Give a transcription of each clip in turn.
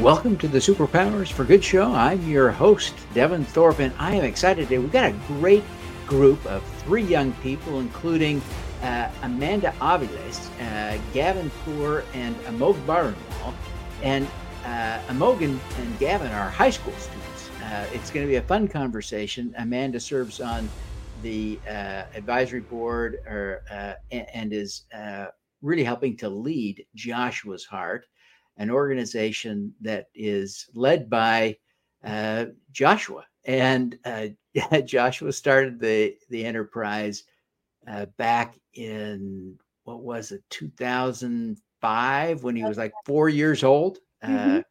Welcome to the Superpowers for Good show. I'm your host, Devin Thorpe, and I am excited today. We've got a great group of three young people, including Amanda Aviles, Gavin Poore, and Amogh Baranwal. And Amogh and Gavin are high school students. It's going to be a fun conversation. Amanda serves on the advisory board and is really helping to lead Joshua's Heart, an organization that is led by Joshua. And Joshua started the enterprise back in, 2005, when he was like 4 years old. And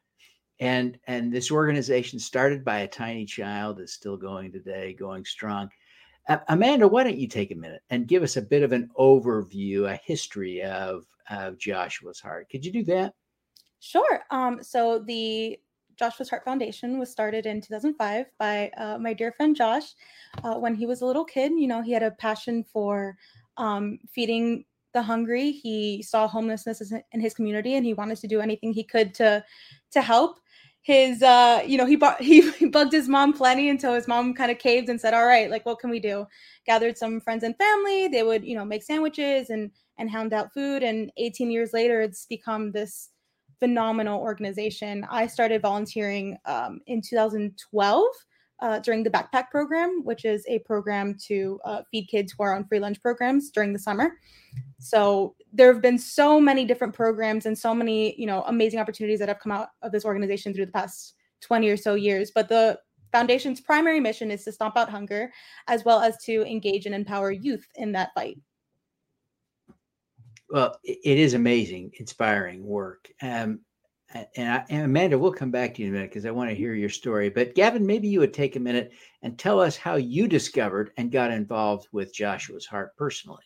this organization, started by a tiny child, is still going today, going strong. Amanda, why don't you take a minute and give us a bit of an overview, a history of Joshua's Heart? Could you do that? Sure. So the Joshua's Heart Foundation was started in 2005 by my dear friend Josh. When he was a little kid, he had a passion for feeding the hungry. He saw homelessness in his community, and he wanted to do anything he could to help. His, he bugged his mom plenty until his mom kind of caved and said, all right, what can we do? Gathered some friends and family. They would, make sandwiches and hound out food. And 18 years later, it's become this phenomenal organization. I started volunteering in 2012 during the backpack program, which is a program to feed kids who are on free lunch programs during the summer. So there have been so many different programs and so many, amazing opportunities that have come out of this organization through the past 20 or so years. But the foundation's primary mission is to stomp out hunger, as well as to engage and empower youth in that fight. Well, it is amazing, inspiring work. And Amanda, we'll come back to you in a minute because I want to hear your story. But Gavin, maybe you would take a minute and tell us how you discovered and got involved with Joshua's Heart personally.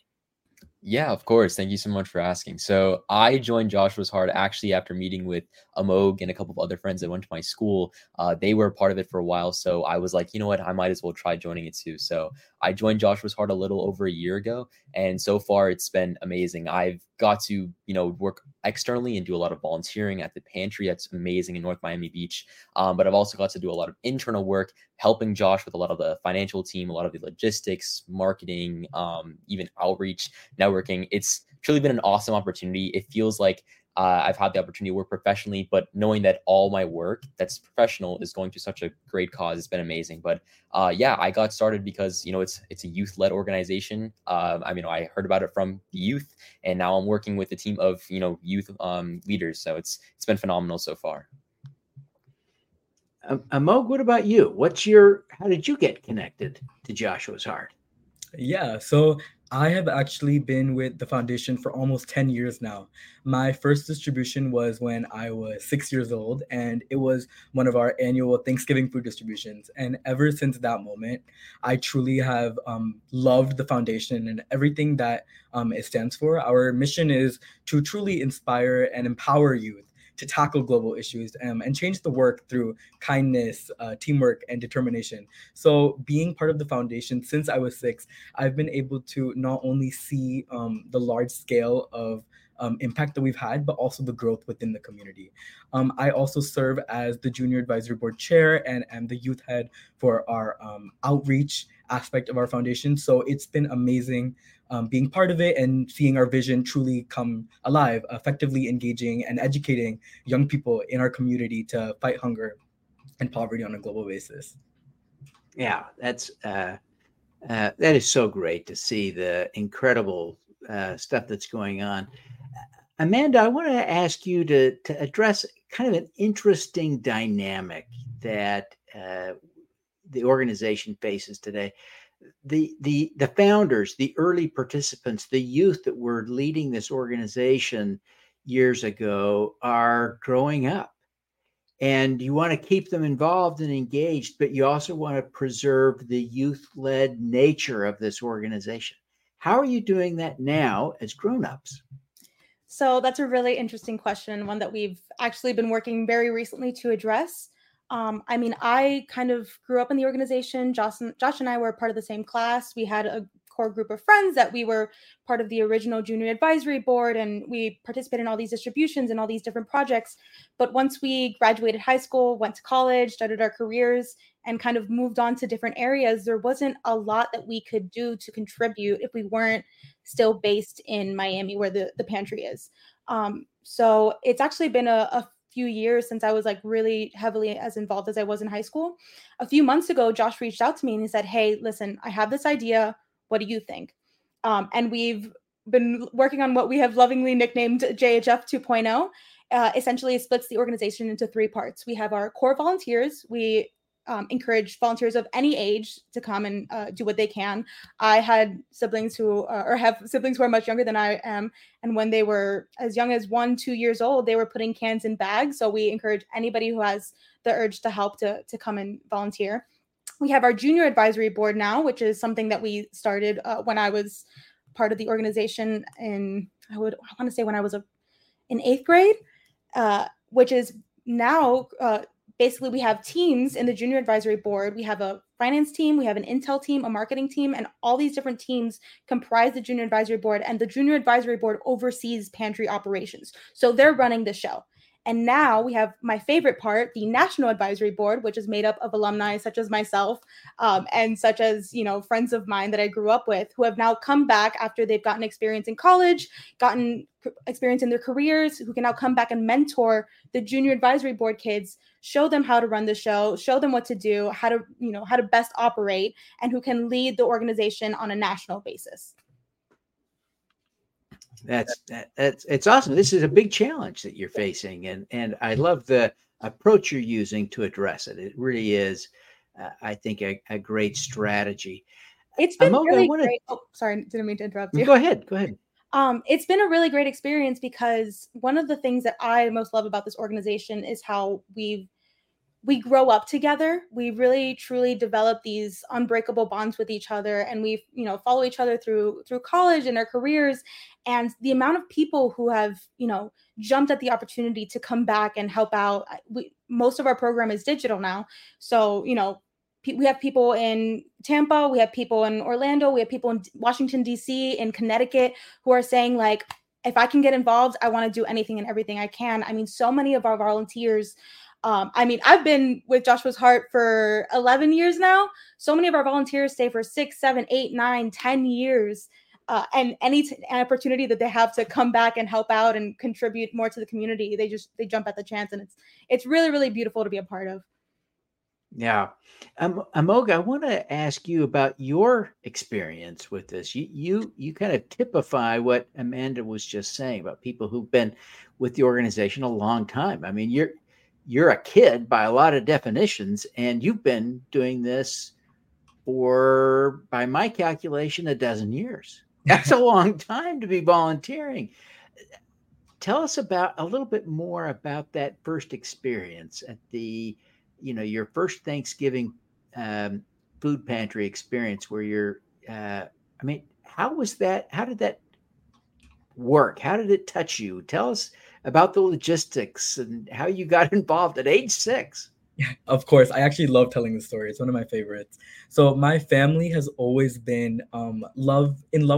Yeah, of course. Thank you so much for asking. So I joined Joshua's Heart actually after meeting with Amogh and a couple of other friends that went to my school. They were part of it for a while. So I was like, you know what, I might as well try joining it too. So I joined Joshua's Heart a little over a year ago. And so far, it's been amazing. I've got to, work externally and do a lot of volunteering at the pantry. That's amazing in North Miami Beach. But I've also got to do a lot of internal work, helping Josh with a lot of the financial team, a lot of the logistics, marketing, even outreach, networking. It's truly been an awesome opportunity. It feels like I've had the opportunity to work professionally, but knowing that all my work that's professional is going to such a great cause, it's been amazing. But I got started because, it's a youth-led organization. I heard about it from youth, and now I'm working with a team of, youth leaders. So it's been phenomenal so far. Amogh, what about you? How did you get connected to Joshua's Heart? Yeah, so I have actually been with the foundation for almost 10 years now. My first distribution was when I was 6 years old, and it was one of our annual Thanksgiving food distributions. And ever since that moment, I truly have loved the foundation and everything that it stands for. Our mission is to truly inspire and empower youth to tackle global issues and change the work through kindness, teamwork, and determination. So being part of the foundation since I was six, I've been able to not only see the large scale of impact that we've had, but also the growth within the community. I also serve as the Junior Advisory Board Chair and am the youth head for our outreach aspect of our foundation. So it's been amazing being part of it and seeing our vision truly come alive, effectively engaging and educating young people in our community to fight hunger and poverty on a global basis. Yeah, that is so great to see the incredible stuff that's going on. Amanda, I want to ask you to address kind of an interesting dynamic that the organization faces today. The founders, the early participants, the youth that were leading this organization years ago are growing up, and you want to keep them involved and engaged, but you also want to preserve the youth-led nature of this organization. How are you doing that now as grown-ups? So that's a really interesting question, one that we've actually been working very recently to address. I kind of grew up in the organization. Josh and I were part of the same class. We had a core group of friends that we were part of the original junior advisory board, and we participated in all these distributions and all these different projects. But once we graduated high school, went to college, started our careers, and kind of moved on to different areas, there wasn't a lot that we could do to contribute if we weren't still based in Miami, where the pantry is. So it's actually been a few years since I was like really heavily as involved as I was in high school. A few months ago, Josh reached out to me and he said, "Hey, listen, I have this idea. What do you think?" And we've been working on what we have lovingly nicknamed JHF 2.0. Essentially, it splits the organization into three parts. We have our core volunteers. We encourage volunteers of any age to come and do what they can. I had siblings have siblings who are much younger than I am. And when they were as young as 1, 2 years old, they were putting cans in bags. So we encourage anybody who has the urge to help to come and volunteer. We have our junior advisory board now, which is something that we started when I was part of the organization. And I want to say when I was in eighth grade, which is now, basically, we have teams in the junior advisory board. We have a finance team, we have an intel team, a marketing team, and all these different teams comprise the junior advisory board. And the junior advisory board oversees pantry operations. So they're running the show. And now we have my favorite part, the national advisory board, which is made up of alumni such as myself and such as, friends of mine that I grew up with who have now come back after they've gotten experience in college, gotten experience in their careers, who can now come back and mentor the junior advisory board kids, show them how to run the show, show them what to do, how to best operate, and who can lead the organization on a national basis. It's awesome. This is a big challenge that you're facing, and I love the approach you're using to address it. It really is, I think, a great strategy. It's been great. Oh, sorry, didn't mean to interrupt you. Go ahead. It's been a really great experience because one of the things that I most love about this organization is how we grow up together. We really, truly develop these unbreakable bonds with each other, and we, follow each other through college and our careers. And the amount of people who have, jumped at the opportunity to come back and help out. Most of our program is digital now, so we have people in Tampa, we have people in Orlando, we have people in Washington, D.C., in Connecticut, who are saying like, if I can get involved, I want to do anything and everything I can. I mean, so many of our volunteers. I've been with Joshua's Heart for 11 years now. So many of our volunteers stay for 6, 7, 8, 9, 10 years. And any opportunity that they have to come back and help out and contribute more to the community, they jump at the chance. And it's really, really beautiful to be a part of. Yeah. Amogh, I want to ask you about your experience with this. You kind of typify what Amanda was just saying about people who've been with the organization a long time. I mean, you're a kid by a lot of definitions, and you've been doing this for, by my calculation, 12 years. That's a long time to be volunteering. Tell us a little bit more about that first experience at your first Thanksgiving food pantry experience where how was that? How did that work? How did it touch you? Tell us about the logistics and how you got involved at age 6. Yeah, of course. I actually love telling this story. It's one of my favorites. So my family has always been in love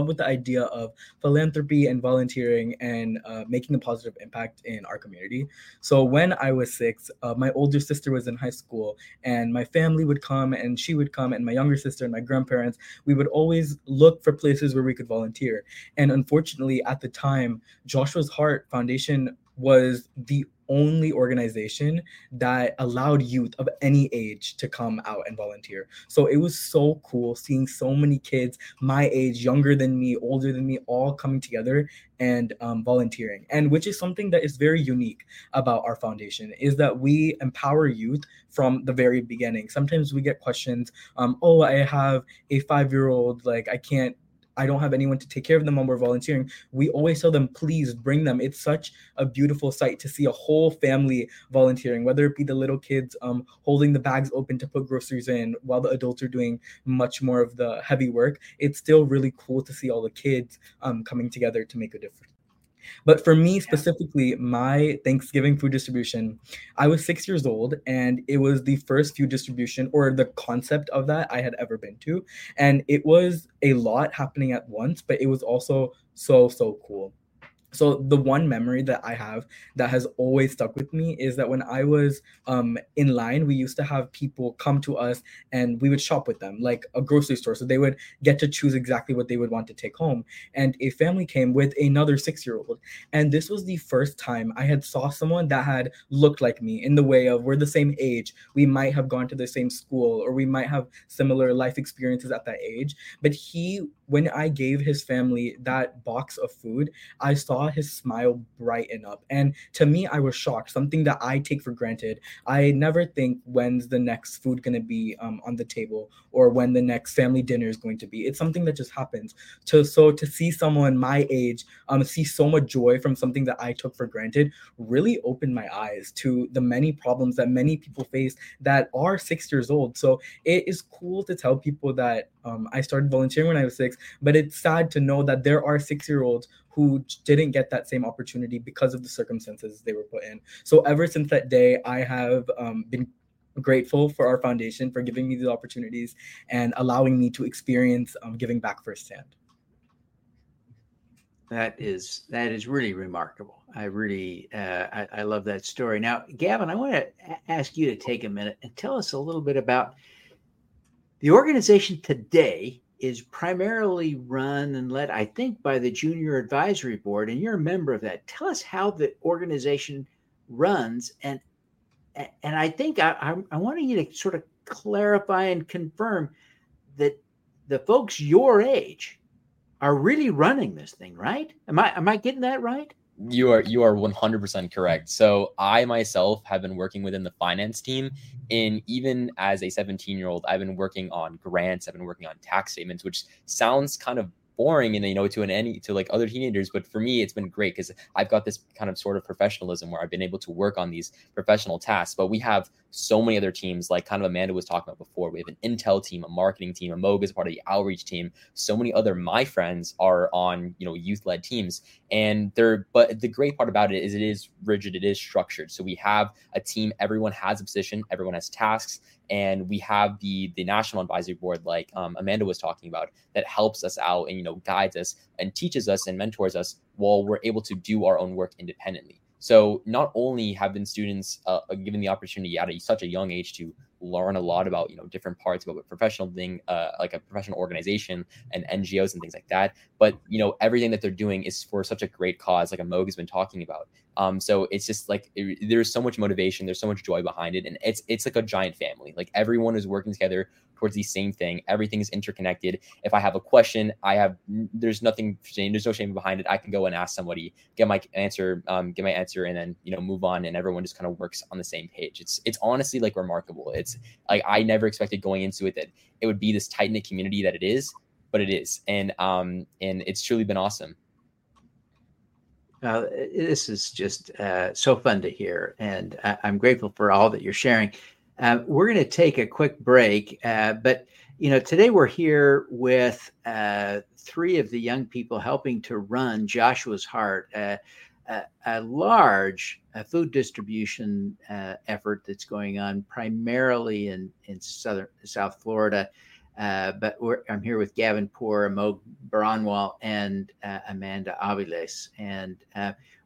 with the idea of philanthropy and volunteering and making a positive impact in our community. So when I was 6, my older sister was in high school, and my family would come and she would come, and my younger sister and my grandparents, we would always look for places where we could volunteer. And unfortunately, at the time, Joshua's Heart Foundation was the only organization that allowed youth of any age to come out and volunteer. So it was so cool seeing so many kids my age, younger than me, older than me, all coming together and volunteering. And which is something that is very unique about our foundation, is that we empower youth from the very beginning. Sometimes we get questions, I have a 5-year-old, I don't have anyone to take care of them when we're volunteering. We always tell them, please bring them. It's such a beautiful sight to see a whole family volunteering, whether it be the little kids holding the bags open to put groceries in while the adults are doing much more of the heavy work. It's still really cool to see all the kids coming together to make a difference. But for me specifically, my Thanksgiving food distribution, I was 6 years old, and it was the first food distribution or the concept of that I had ever been to. And it was a lot happening at once, but it was also so, so cool. So the one memory that I have that has always stuck with me is that when I was in line, we used to have people come to us and we would shop with them, like a grocery store. So they would get to choose exactly what they would want to take home. And a family came with another 6-year-old. And this was the first time I had saw someone that had looked like me in the way of we're the same age. We might have gone to the same school or we might have similar life experiences at that age. But he, when I gave his family that box of food, I saw his smile brighten up. And to me, I was shocked. Something that I take for granted. I never think when's the next food going to be on the table or when the next family dinner is going to be. It's something that just happens. So to see someone my age see so much joy from something that I took for granted really opened my eyes to the many problems that many people face that are 6 years old. So it is cool to tell people that I started volunteering when I was 6, but it's sad to know that there are 6-year-olds who didn't get that same opportunity because of the circumstances they were put in. So ever since that day, I have been grateful for our foundation for giving me these opportunities and allowing me to experience giving back firsthand. That is really remarkable. I love that story. Now, Gavin, I want to ask you to take a minute and tell us a little bit about the organization today. Is primarily run and led, I think, by the Junior Advisory Board, and you're a member of that. Tell us how the organization runs, and I think I wanted you to sort of clarify and confirm that the folks your age are really running this thing, right? Am I getting that right? You are 100% correct. So I myself have been working within the finance team, and even as a 17-year-old, I've been working on grants. I've been working on tax statements, which sounds kind of boring, and to like other teenagers. But for me, it's been great because I've got this kind of sort of professionalism where I've been able to work on these professional tasks. But we have so many other teams, like kind of Amanda was talking about before. We have an intel team, a marketing team, Amogh is part of the outreach team. So many other my friends are on, youth-led teams. But the great part about it is rigid, it is structured. So we have a team, everyone has a position, everyone has tasks, and we have the National Advisory Board, like Amanda was talking about, that helps us out and guides us and teaches us and mentors us while we're able to do our own work independently. So not only have been students given the opportunity at such a young age to learn a lot about different parts about a professional thing, like a professional organization and NGOs and things like that, but everything that they're doing is for such a great cause, like Amogh has been talking about. So it's just like there's so much motivation, there's so much joy behind it, and it's like a giant family. Like everyone is working together towards the same thing. Everything is interconnected. If I have a question, there's no shame behind it. I can go and ask somebody, get my answer, and then move on. And everyone just kind of works on the same page. It's honestly like remarkable. It's like I never expected going into it that it would be this tight knit community that it is, but it is, and it's truly been awesome. This is just so fun to hear, and I'm grateful for all that you're sharing. We're going to take a quick break, but today we're here with three of the young people helping to run Joshua's Heart, a large food distribution effort that's going on primarily in South Florida. But I'm here with Gavin Poore, Amogh Baranwal, and Amanda Aviles. And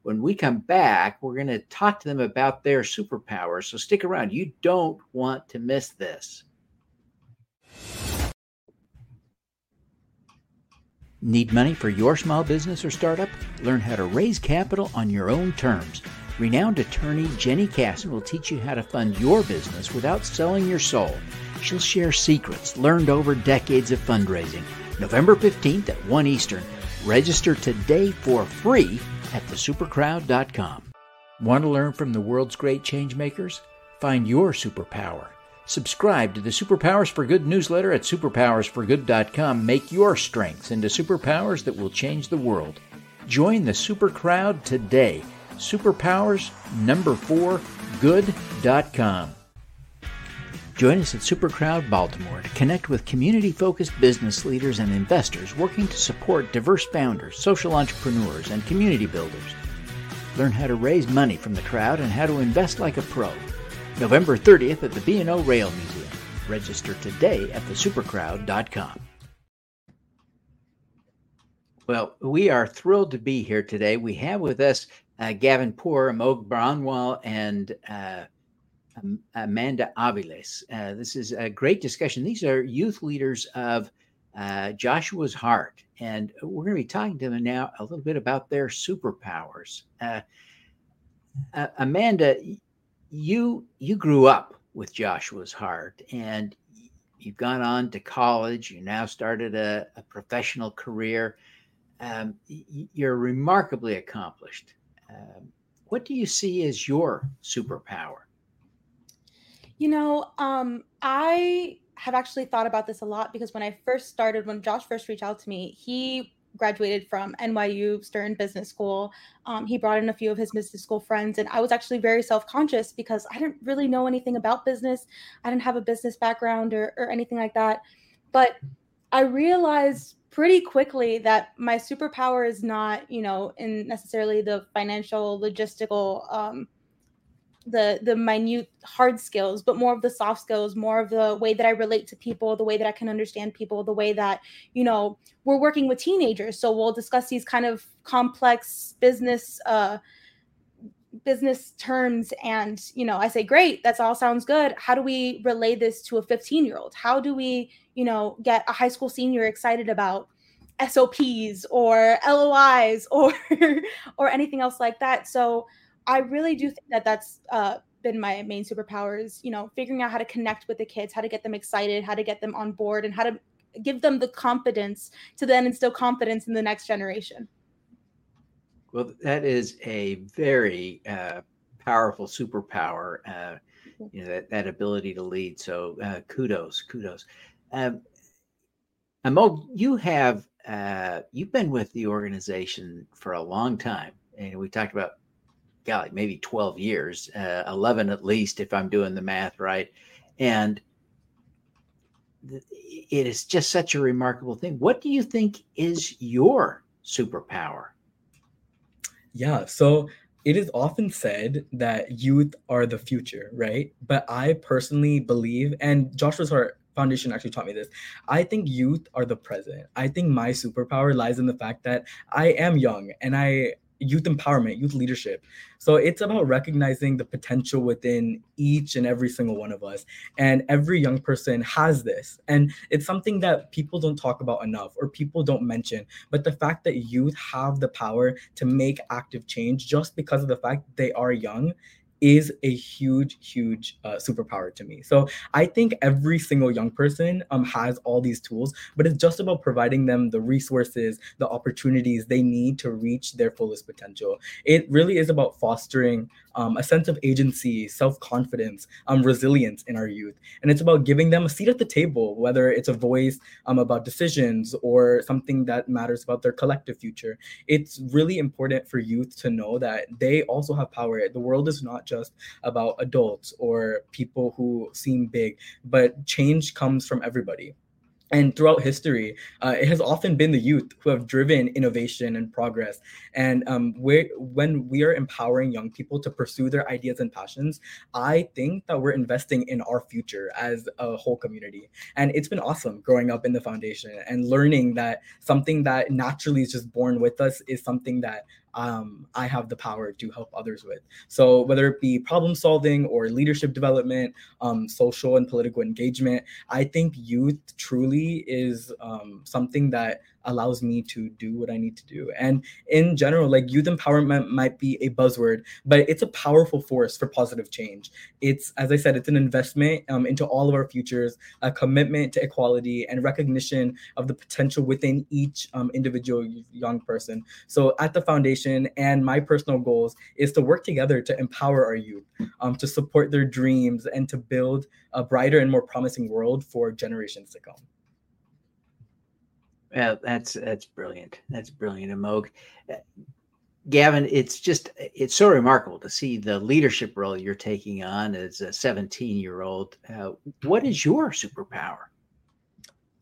when we come back, we're going to talk to them about their superpowers. So stick around. You don't want to miss this. Need money for your small business or startup? Learn how to raise capital on your own terms. Renowned attorney Jenny Casson will teach you how to fund your business without selling your soul. She'll share secrets learned over decades of fundraising. November 15th at 1 Eastern. Register today for free at thesupercrowd.com. Want to learn from the world's great changemakers? Find your superpower. Subscribe to the Superpowers for Good newsletter at superpowersforgood.com. Make your strengths into superpowers that will change the world. Join the Supercrowd today. Superpowers4good.com. Join us at Supercrowd Baltimore to connect with community-focused business leaders and investors working to support diverse founders, social entrepreneurs, and community builders. Learn how to raise money from the crowd and how to invest like a pro. November 30th at the B&O Rail Museum. Register today at thesupercrowd.com. Well, we are thrilled to be here today. We have with us Gavin Poore, Amogh Baranwal, and Amanda Aviles. This is a great discussion. These are youth leaders of Joshua's Heart, and we're going to be talking to them now a little bit about their superpowers. Amanda, you grew up with Joshua's Heart, and you've gone on to college. You now started a professional career. You're remarkably accomplished. What do you see as your superpower? You know, I have actually thought about this a lot, because when Josh first reached out to me, he graduated from NYU Stern Business School. He brought in a few of his business school friends, and I was actually very self-conscious because I didn't really know anything about business. I didn't have a business background or anything like that. But I realized pretty quickly that my superpower is not, in necessarily the financial, logistical, the minute hard skills, but more of the soft skills, more of the way that I relate to people, the way that I can understand people, the way that, we're working with teenagers. So we'll discuss these kind of complex business terms. And, I say, great, that all sounds good. How do we relay this to a 15-year-old? How do we, get a high school senior excited about SOPs or LOIs or anything else like that? So I really do think that's been my main superpowers, figuring out how to connect with the kids, how to get them excited, how to get them on board, and how to give them the confidence to then instill confidence in the next generation. Well, that is a very powerful superpower, that ability to lead. So kudos. Amogh, you've been with the organization for a long time, and we talked about, maybe 12 years, 11 at least, if I'm doing the math right. And it is just such a remarkable thing. What do you think is your superpower? Yeah, so it is often said that youth are the future, right? But I personally believe, and Joshua's Heart Foundation actually taught me this, I think youth are the present. I think my superpower lies in the fact that I am young, and youth empowerment, youth leadership. So it's about recognizing the potential within each and every single one of us. And every young person has this. And it's something that people don't talk about enough, or people don't mention. But the fact that youth have the power to make active change just because of the fact that they are young is a huge superpower to me. So I think every single young person has all these tools, but it's just about providing them the resources, the opportunities they need to reach their fullest potential. It really is about fostering a sense of agency, self-confidence, resilience in our youth. And it's about giving them a seat at the table, whether it's a voice about decisions or something that matters about their collective future. It's really important for youth to know that they also have power. The world is not just about adults or people who seem big, but change comes from everybody. And throughout history, it has often been the youth who have driven innovation and progress. And when we are empowering young people to pursue their ideas and passions, I think that we're investing in our future as a whole community. And it's been awesome growing up in the foundation and learning that something that naturally is just born with us is something that I have the power to help others with. So whether it be problem solving or leadership development, social and political engagement, I think youth truly is something that allows me to do what I need to do. And in general, youth empowerment might be a buzzword, but it's a powerful force for positive change. It's, as I said, it's an investment into all of our futures, a commitment to equality and recognition of the potential within each individual young person. So at the foundation, and my personal goals is to work together to empower our youth, to support their dreams, and to build a brighter and more promising world for generations to come. Well, that's brilliant. Amogh. Gavin, it's so remarkable to see the leadership role you're taking on as a 17-year-old. What is your superpower?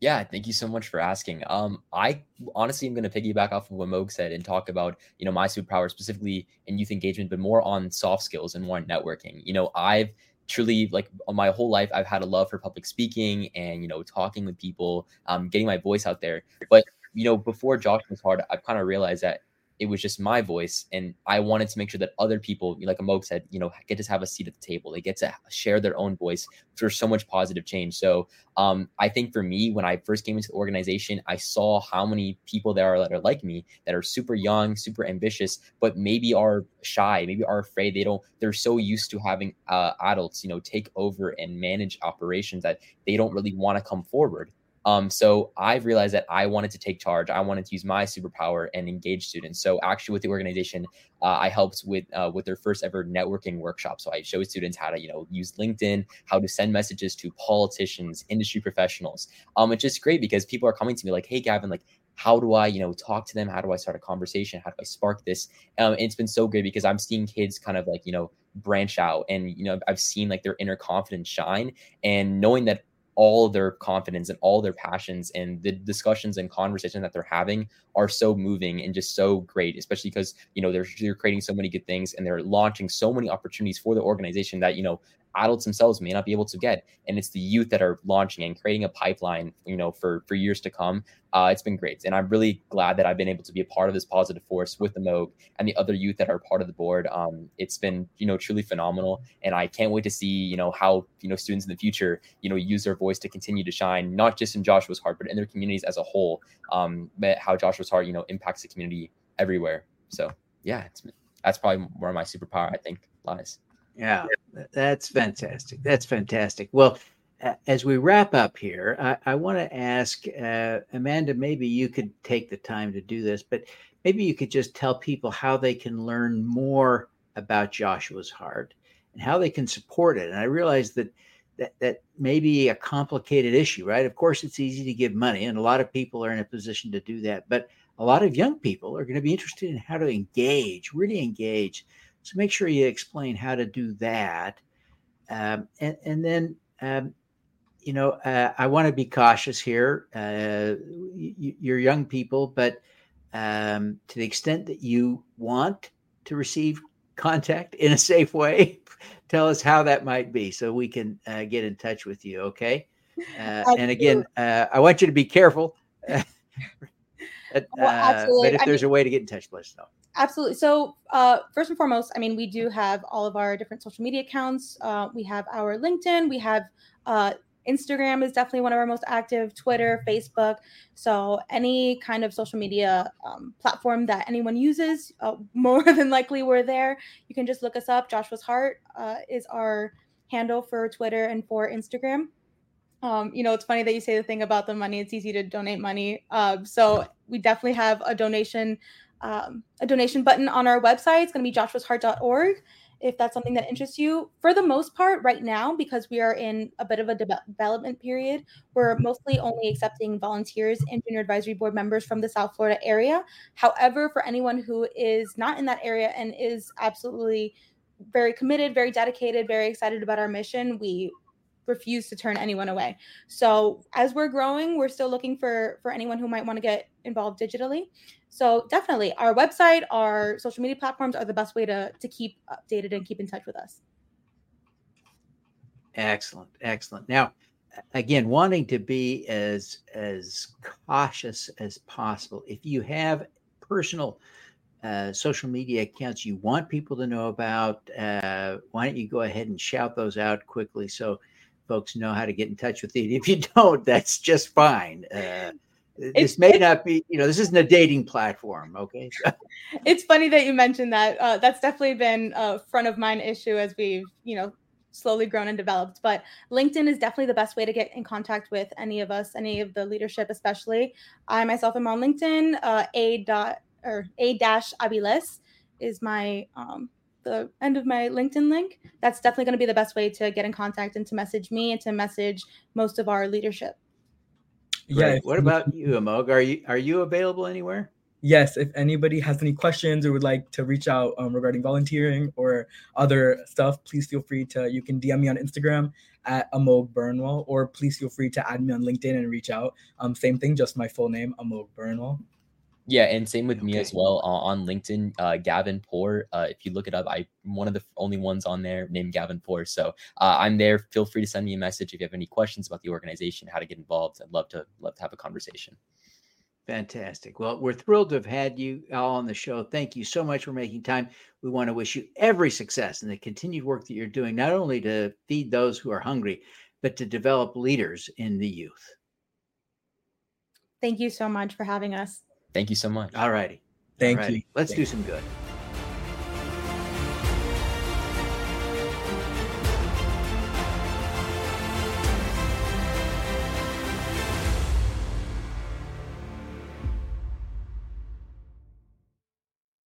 Yeah, thank you so much for asking. I honestly am going to piggyback off of what Amogh said and talk about, my superpower specifically in youth engagement, but more on soft skills and more on networking. I've truly, my whole life, I've had a love for public speaking and, talking with people, getting my voice out there. But, before Joshua's Heart, I've kind of realized that it was just my voice. And I wanted to make sure that other people, like Amogh said, get to have a seat at the table. They get to share their own voice for so much positive change. So I think for me, when I first came into the organization, I saw how many people there are that are like me, that are super young, super ambitious, but maybe are shy, maybe are afraid. They're so used to having adults, take over and manage operations that they don't really want to come forward. So I've realized that I wanted to take charge. I wanted to use my superpower and engage students. So actually with the organization, I helped with their first ever networking workshop. So I showed students how to, use LinkedIn, how to send messages to politicians, industry professionals. It's just great because people are coming to me like, hey, Gavin, how do I, talk to them? How do I start a conversation? How do I spark this? And it's been so great because I'm seeing kids kind of branch out and, I've seen their inner confidence shine, and knowing that all their confidence and all their passions and the discussions and conversation that they're having are so moving and just so great, especially because, they're creating so many good things and they're launching so many opportunities for the organization that, adults themselves may not be able to get. And it's the youth that are launching and creating a pipeline, for years to come. It's been great. And I'm really glad that I've been able to be a part of this positive force with Amogh and the other youth that are part of the board. It's been, truly phenomenal. And I can't wait to see, how, students in the future, use their voice to continue to shine, not just in Joshua's Heart, but in their communities as a whole, but how Joshua's Heart, impacts the community everywhere. So yeah, that's probably where my superpower, I think, lies. Yeah, that's fantastic. Well, as we wrap up here, I want to ask Amanda, maybe you could take the time to do this, but maybe you could just tell people how they can learn more about Joshua's Heart and how they can support it. And I realize that may be a complicated issue, right? Of course, it's easy to give money, and a lot of people are in a position to do that. But a lot of young people are going to be interested in how to really engage. So make sure you explain how to do that. I want to be cautious here. You're young people, but to the extent that you want to receive contact in a safe way, tell us how that might be so we can get in touch with you, okay? And again, I want you to be careful. But if there's a way to get in touch, let us know. Absolutely. So first and foremost, we do have all of our different social media accounts. We have our LinkedIn. We have Instagram is definitely one of our most active, Twitter, Facebook. So any kind of social media platform that anyone uses, more than likely we're there. You can just look us up. Joshua's Heart is our handle for Twitter and for Instagram. It's funny that you say the thing about the money. It's easy to donate money. So we definitely have a donation button on our website. It's going to be joshuasheart.org if that's something that interests you. For the most part, right now, because we are in a bit of a development period, we're mostly only accepting volunteers and junior advisory board members from the South Florida area. However, for anyone who is not in that area and is absolutely very committed, very dedicated, very excited about our mission, we refuse to turn anyone away. So as we're growing, we're still looking for anyone who might want to get involved digitally. So definitely our website, our social media platforms are the best way to keep updated and keep in touch with us. Excellent. Now, again, wanting to be as cautious as possible. If you have personal social media accounts you want people to know about, why don't you go ahead and shout those out quickly so folks know how to get in touch with you. And if you don't, that's just fine. This may not be, this isn't a dating platform. Okay. So. It's funny that you mentioned that. That's definitely been a front of mind issue as we've, slowly grown and developed, but LinkedIn is definitely the best way to get in contact with any of us, any of the leadership, especially. I myself am on LinkedIn, A-Aviles is my, the end of my LinkedIn link. That's definitely going to be the best way to get in contact and to message me and to message most of our leadership. Yeah. Right. What about you, Amogh? Are you available anywhere? yes, if anybody has any questions or would like to reach out regarding volunteering or other stuff, please feel free to, you can DM me on Instagram at Amogh Baranwal, or please feel free to add me on LinkedIn and reach out. Same thing, just my full name, Amogh Baranwal. Yeah, and same with me as well on LinkedIn, Gavin Poore. If you look it up, I'm one of the only ones on there named Gavin Poore. So I'm there. Feel free to send me a message if you have any questions about the organization, how to get involved. I'd love to have a conversation. Fantastic. Well, we're thrilled to have had you all on the show. Thank you so much for making time. We want to wish you every success in the continued work that you're doing, not only to feed those who are hungry, but to develop leaders in the youth. Thank you so much for having us. Thank you so much. All righty. Thank you. Let's do some good.